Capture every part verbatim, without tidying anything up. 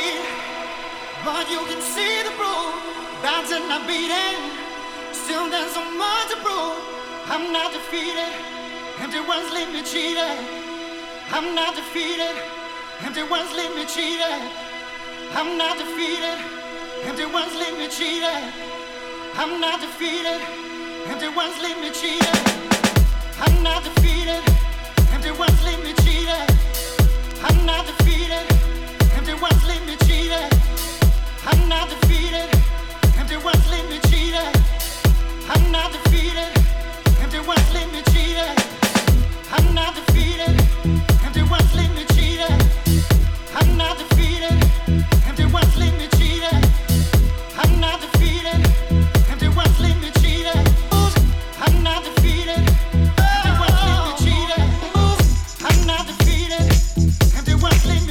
feel, but you can see the proof. Bounds and I'm beating, still there's so much to prove. I'm not defeated, empty words leave me cheated. I'm not defeated, empty words leave me cheated. I'm not defeated, empty words leave me cheated. I'm not defeated, empty words leave me cheated. I'm not defeated, empty words leave me cheated. I'm not defeated, empty words leave me cheated. I'm not defeated, empty words leave me cheated. I'm not defeated, empty words leave me cheated. I'm not defeated, empty words leave me cheated. I'm not defeated, empty words leave me cheated. I'm not defeated, empty words leave me cheated. I'm not defeated, empty words leave me cheated. I'm not defeated, empty words leave me cheated.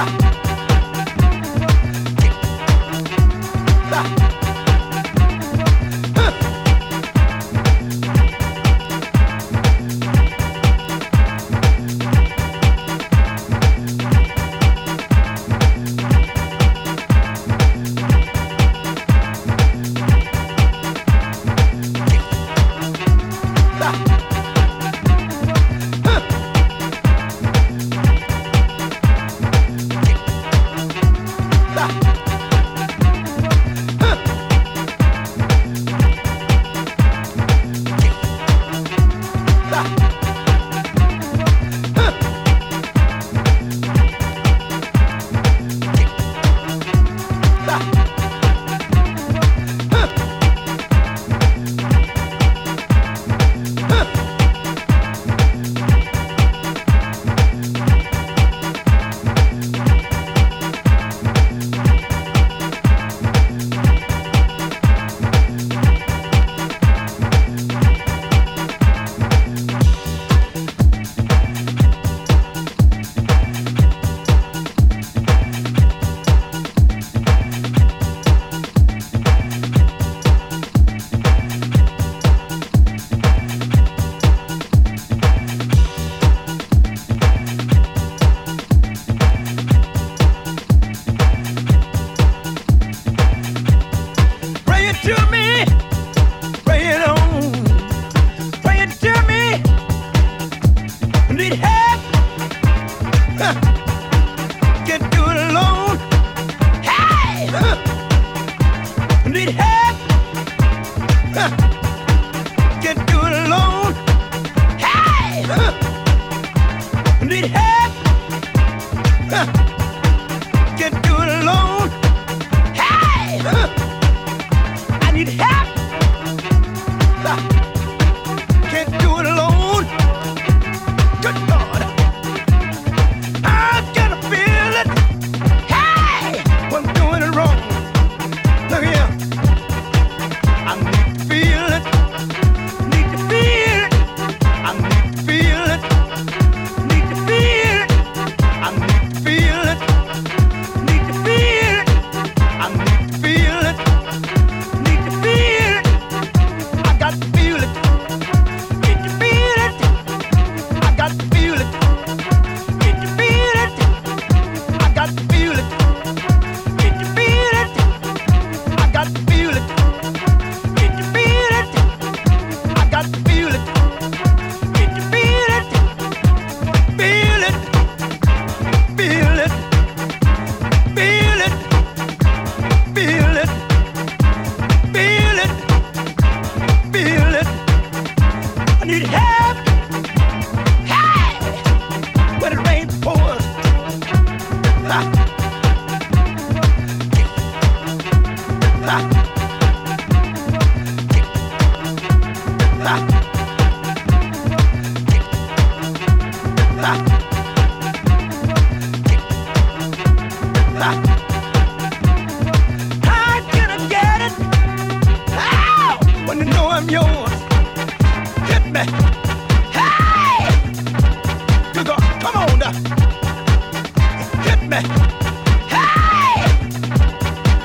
Hey!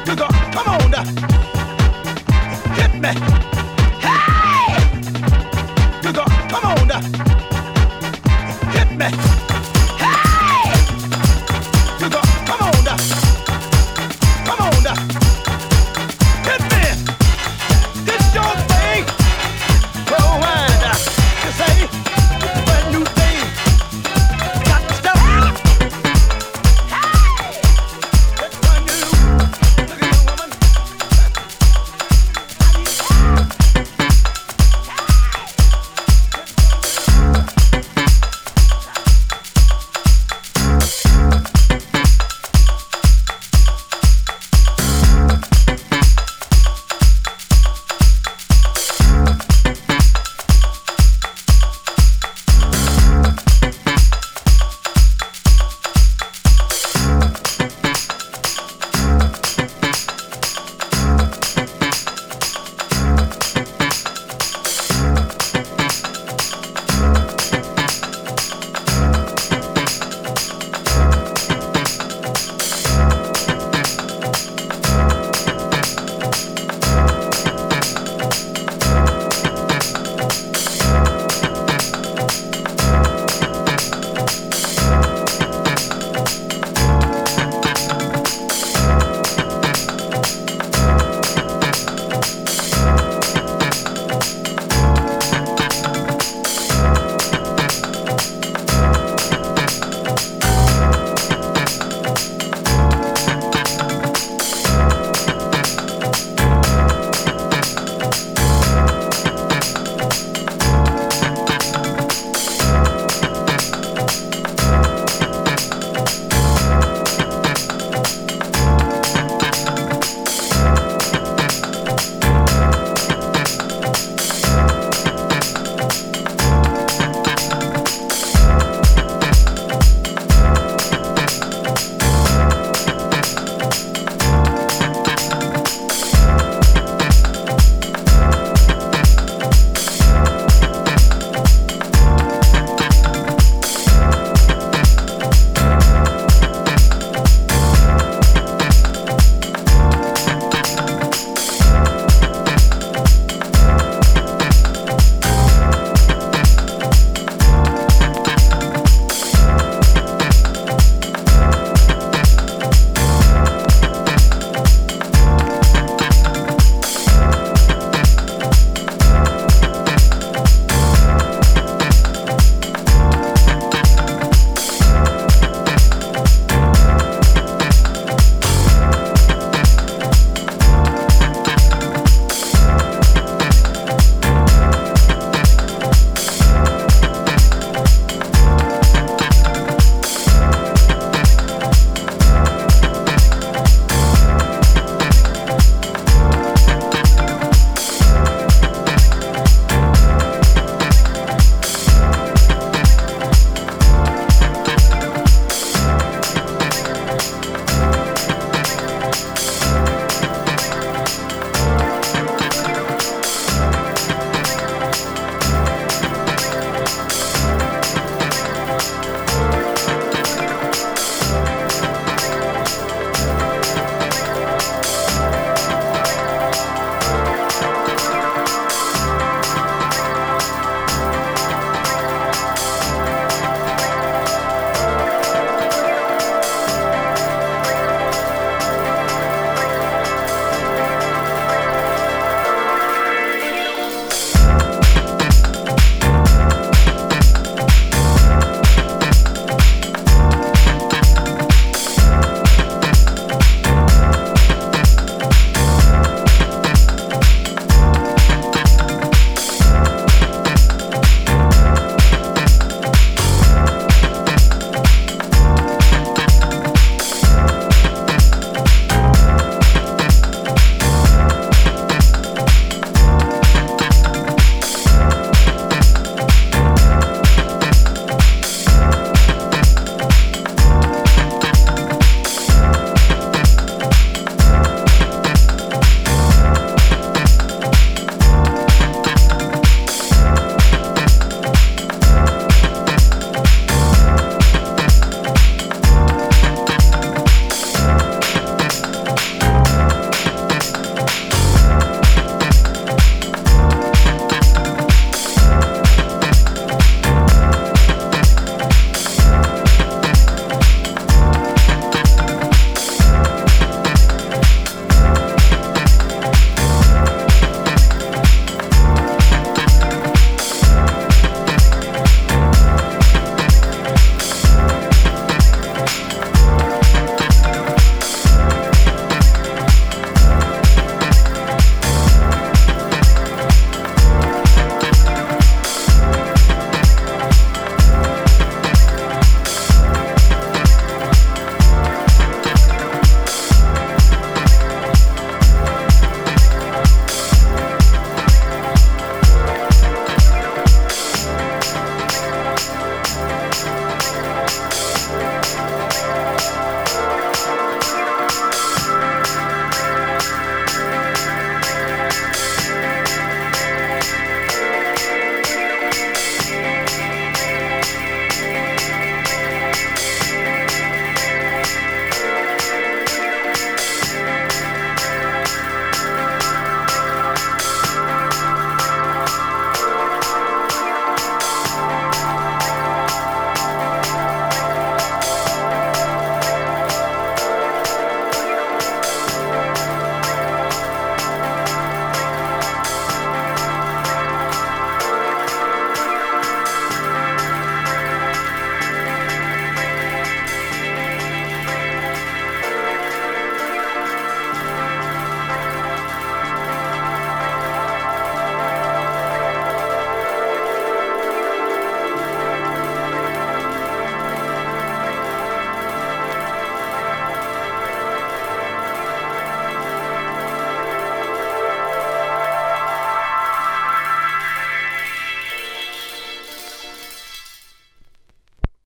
Good God, come on!